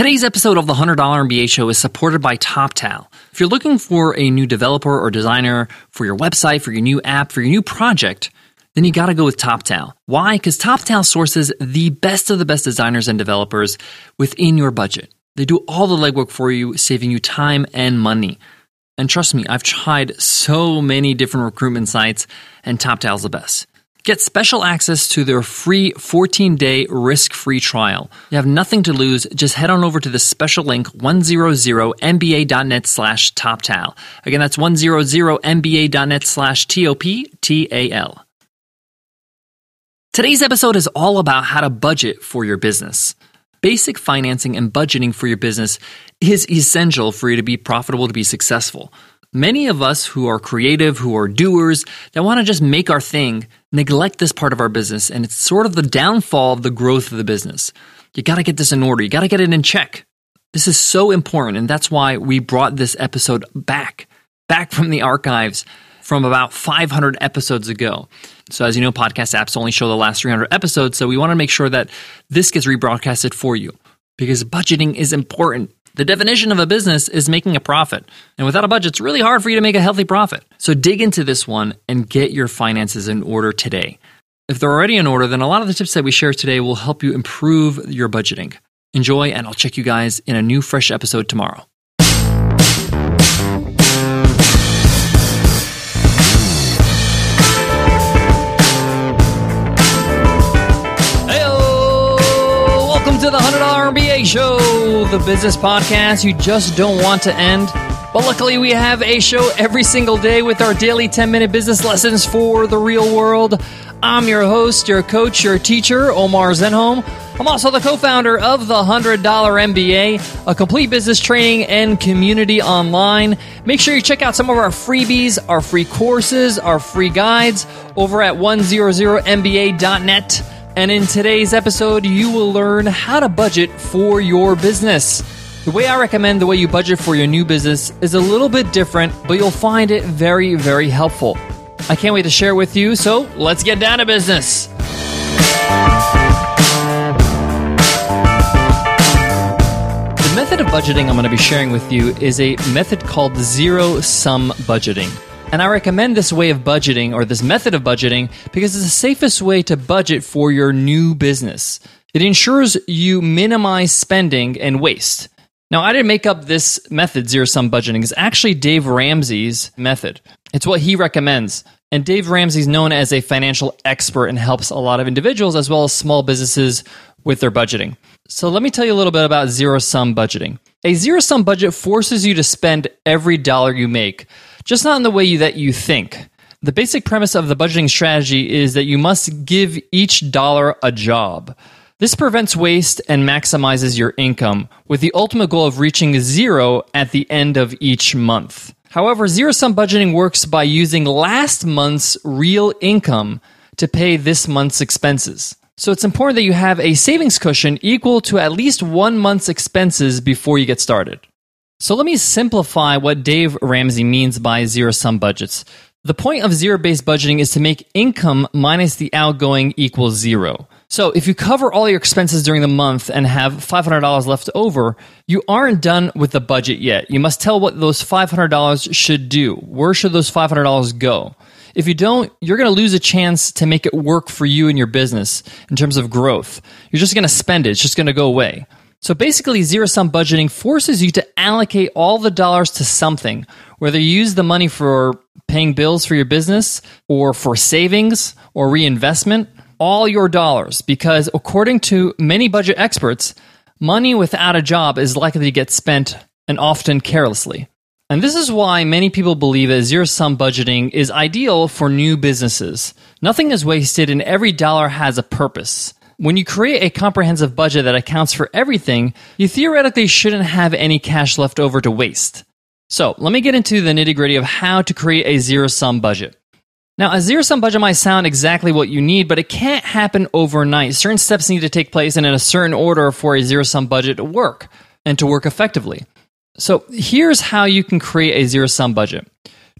Today's episode of The $100 MBA Show is supported by TopTal. If you're looking for a new developer or designer for your website, for your new app, for your new project, then you got to go with TopTal. Why? Because TopTal sources the best of the best designers and developers within your budget. They do all the legwork for you, saving you time and money. And trust me, I've tried so many different recruitment sites, and TopTal's the best. Get special access to their free 14-day risk-free trial. You have nothing to lose. Just head on over to the special link, 100mba.net/TopTal. Again, that's 100mba.net/TOPTAL. Today's episode is all about how to budget for your business. Basic financing and budgeting for your business is essential for you to be profitable, to be successful. Many of us who are creative, who are doers, that want to just make our thing, neglect this part of our business, and it's sort of the downfall of the growth of the business. You got to get this in order. You got to get it in check. This is so important, and that's why we brought this episode back from the archives from about 500 episodes ago. So as you know, podcast apps only show the last 300 episodes, so we want to make sure that this gets rebroadcasted for you because budgeting is important. The definition of a business is making a profit, and without a budget, it's really hard for you to make a healthy profit. So dig into this one and get your finances in order today. If they're already in order, then a lot of the tips that we share today will help you improve your budgeting. Enjoy, and I'll check you guys in a new fresh episode tomorrow. The $100 MBA Show, the business podcast you just don't want to end. But luckily, we have a show every single day with our daily 10-minute business lessons for the real world. I'm your host, your coach, your teacher, Omar Zenhom. I'm also the co-founder of The $100 MBA, a complete business training and community online. Make sure you check out some of our freebies, our free courses, our free guides over at 100mba.net. And in today's episode, you will learn how to budget for your business. The way I recommend the way you budget for your new business is a little bit different, but you'll find it very, very helpful. I can't wait to share with you, so let's get down to business. The method of budgeting I'm going to be sharing with you is a method called zero-sum budgeting. And I recommend this way of budgeting or this method of budgeting because it's the safest way to budget for your new business. It ensures you minimize spending and waste. Now, I didn't make up this method, zero-sum budgeting. It's actually Dave Ramsey's method. It's what he recommends. And Dave Ramsey's known as a financial expert and helps a lot of individuals as well as small businesses with their budgeting. So let me tell you a little bit about zero-sum budgeting. A zero-sum budget forces you to spend every dollar you make, just not in the way that you think. The basic premise of the budgeting strategy is that you must give each dollar a job. This prevents waste and maximizes your income, with the ultimate goal of reaching zero at the end of each month. However, zero-sum budgeting works by using last month's real income to pay this month's expenses. So it's important that you have a savings cushion equal to at least 1 month's expenses before you get started. So let me simplify what Dave Ramsey means by zero-sum budgets. The point of zero-based budgeting is to make income minus the outgoing equals zero. So if you cover all your expenses during the month and have $500 left over, you aren't done with the budget yet. You must tell what those $500 should do. Where should those $500 go? If you don't, you're going to lose a chance to make it work for you and your business in terms of growth. You're just going to spend it. It's just going to go away. So basically, zero-sum budgeting forces you to allocate all the dollars to something, whether you use the money for paying bills for your business or for savings or reinvestment, all your dollars, because according to many budget experts, money without a job is likely to get spent and often carelessly. And this is why many people believe that zero-sum budgeting is ideal for new businesses. Nothing is wasted and every dollar has a purpose. When you create a comprehensive budget that accounts for everything, you theoretically shouldn't have any cash left over to waste. So let me get into the nitty-gritty of how to create a zero-sum budget. Now, a zero-sum budget might sound exactly what you need, but it can't happen overnight. Certain steps need to take place and in a certain order for a zero-sum budget to work and to work effectively. So here's how you can create a zero-sum budget.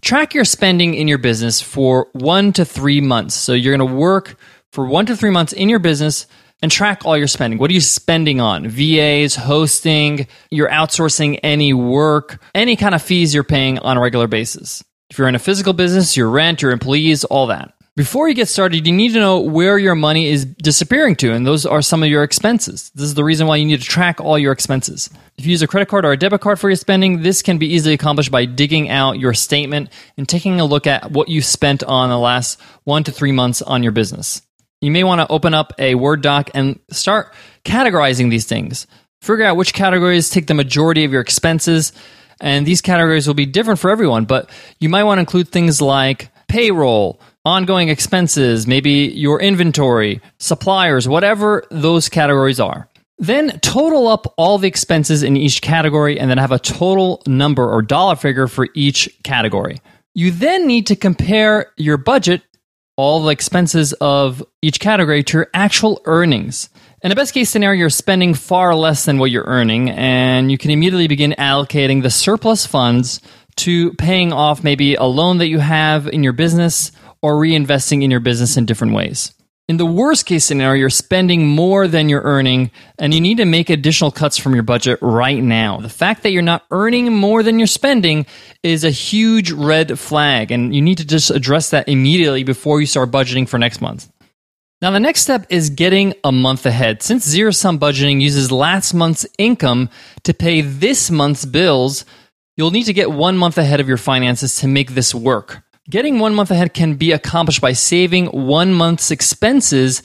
Track your spending in your business for 1 to 3 months. So you're going to work for 1 to 3 months in your business, and track all your spending. What are you spending on? VAs, hosting, you're outsourcing any work, any kind of fees you're paying on a regular basis. If you're in a physical business, your rent, your employees, all that. Before you get started, you need to know where your money is disappearing to, and those are some of your expenses. This is the reason why you need to track all your expenses. If you use a credit card or a debit card for your spending, this can be easily accomplished by digging out your statement and taking a look at what you spent on the last 1 to 3 months on your business. You may want to open up a Word doc and start categorizing these things. Figure out which categories take the majority of your expenses, and these categories will be different for everyone, but you might want to include things like payroll, ongoing expenses, maybe your inventory, suppliers, whatever those categories are. Then total up all the expenses in each category and then have a total number or dollar figure for each category. You then need to compare your budget, all the expenses of each category, to your actual earnings. In the best case scenario, you're spending far less than what you're earning, and you can immediately begin allocating the surplus funds to paying off maybe a loan that you have in your business, or reinvesting in your business in different ways. In the worst case scenario, you're spending more than you're earning, and you need to make additional cuts from your budget right now. The fact that you're not earning more than you're spending is a huge red flag, and you need to just address that immediately before you start budgeting for next month. Now, the next step is getting a month ahead. Since zero-sum budgeting uses last month's income to pay this month's bills, you'll need to get 1 month ahead of your finances to make this work. Getting 1 month ahead can be accomplished by saving 1 month's expenses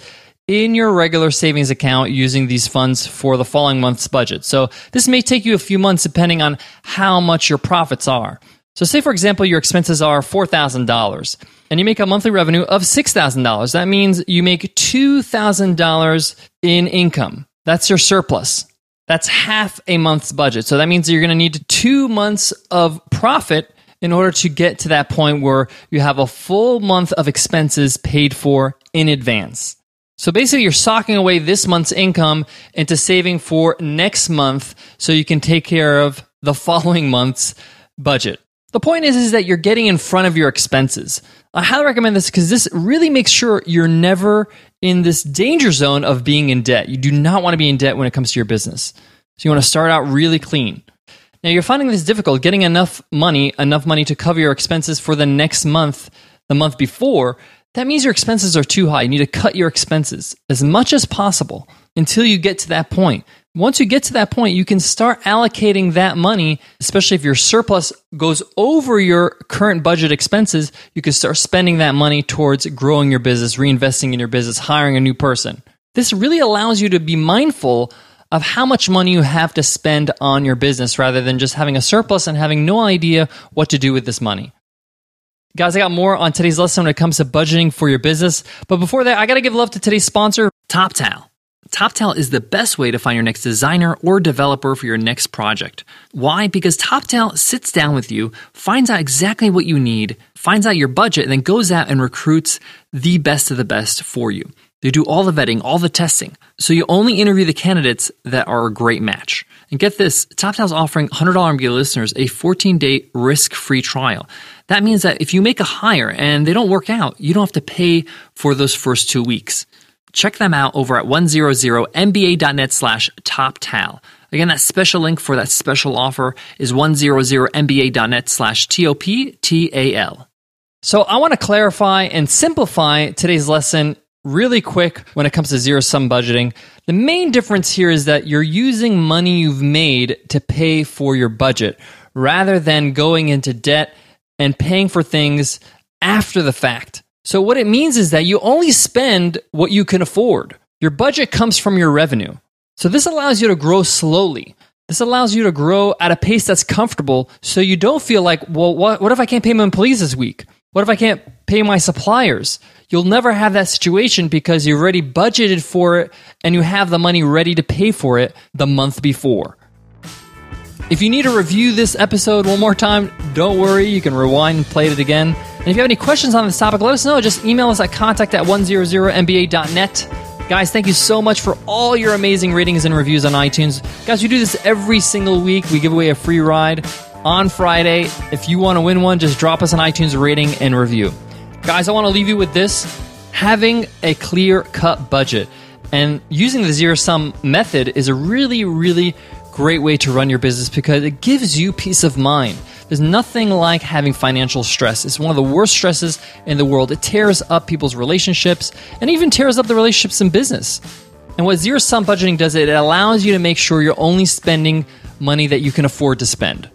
in your regular savings account using these funds for the following month's budget. So this may take you a few months depending on how much your profits are. So say, for example, your expenses are $4,000 and you make a monthly revenue of $6,000. That means you make $2,000 in income. That's your surplus. That's half a month's budget. So that means you're going to need 2 months of profit in order to get to that point where you have a full month of expenses paid for in advance. So basically, you're socking away this month's income into saving for next month so you can take care of the following month's budget. The point is that you're getting in front of your expenses. I highly recommend this because this really makes sure you're never in this danger zone of being in debt. You do not want to be in debt when it comes to your business. So you want to start out really clean. Now, you're finding this difficult, getting enough money to cover your expenses for the next month, the month before. That means your expenses are too high. You need to cut your expenses as much as possible until you get to that point. Once you get to that point, you can start allocating that money, especially if your surplus goes over your current budget expenses. You can start spending that money towards growing your business, reinvesting in your business, hiring a new person. This really allows you to be mindful of how much money you have to spend on your business rather than just having a surplus and having no idea what to do with this money. Guys, I got more on today's lesson when it comes to budgeting for your business. But before that, I got to give love to today's sponsor, TopTal. TopTal is the best way to find your next designer or developer for your next project. Why? Because TopTal sits down with you, finds out exactly what you need, finds out your budget, and then goes out and recruits the best of the best for you. They do all the vetting, all the testing. So you only interview the candidates that are a great match. And get this, TopTal is offering $100 MBA listeners a 14-day risk-free trial. That means that if you make a hire and they don't work out, you don't have to pay for those first 2 weeks. Check them out over at 100mba.net/TopTal. Again, that special link for that special offer is 100mba.net/TOPTAL. So I want to clarify and simplify today's lesson really quick when it comes to zero-sum budgeting. The main difference here is that you're using money you've made to pay for your budget rather than going into debt and paying for things after the fact. So what it means is that you only spend what you can afford. Your budget comes from your revenue. So this allows you to grow slowly. This allows you to grow at a pace that's comfortable so you don't feel like, well, what if I can't pay my employees this week? What if I can't pay my suppliers? You'll never have that situation because you already budgeted for it and you have the money ready to pay for it the month before. If you need to review this episode one more time, don't worry. You can rewind and play it again. And if you have any questions on this topic, let us know. Just email us at contact@100mba.net. Guys, thank you so much for all your amazing ratings and reviews on iTunes. Guys, we do this every single week. We give away a free ride on Friday. If you want to win one, just drop us an iTunes rating and review. Guys, I want to leave you with this. Having a clear-cut budget And using the zero-sum method is a really, really great way to run your business because it gives you peace of mind. There's nothing like having financial stress. It's one of the worst stresses in the world. It tears up people's relationships and even tears up the relationships in business. And what zero-sum budgeting does, it allows you to make sure you're only spending money that you can afford to spend.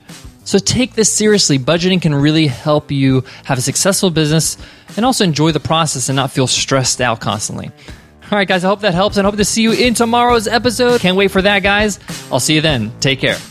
So take this seriously. Budgeting can really help you have a successful business and also enjoy the process and not feel stressed out constantly. All right, guys, I hope that helps and hope to see you in tomorrow's episode. Can't wait for that, guys. I'll see you then. Take care.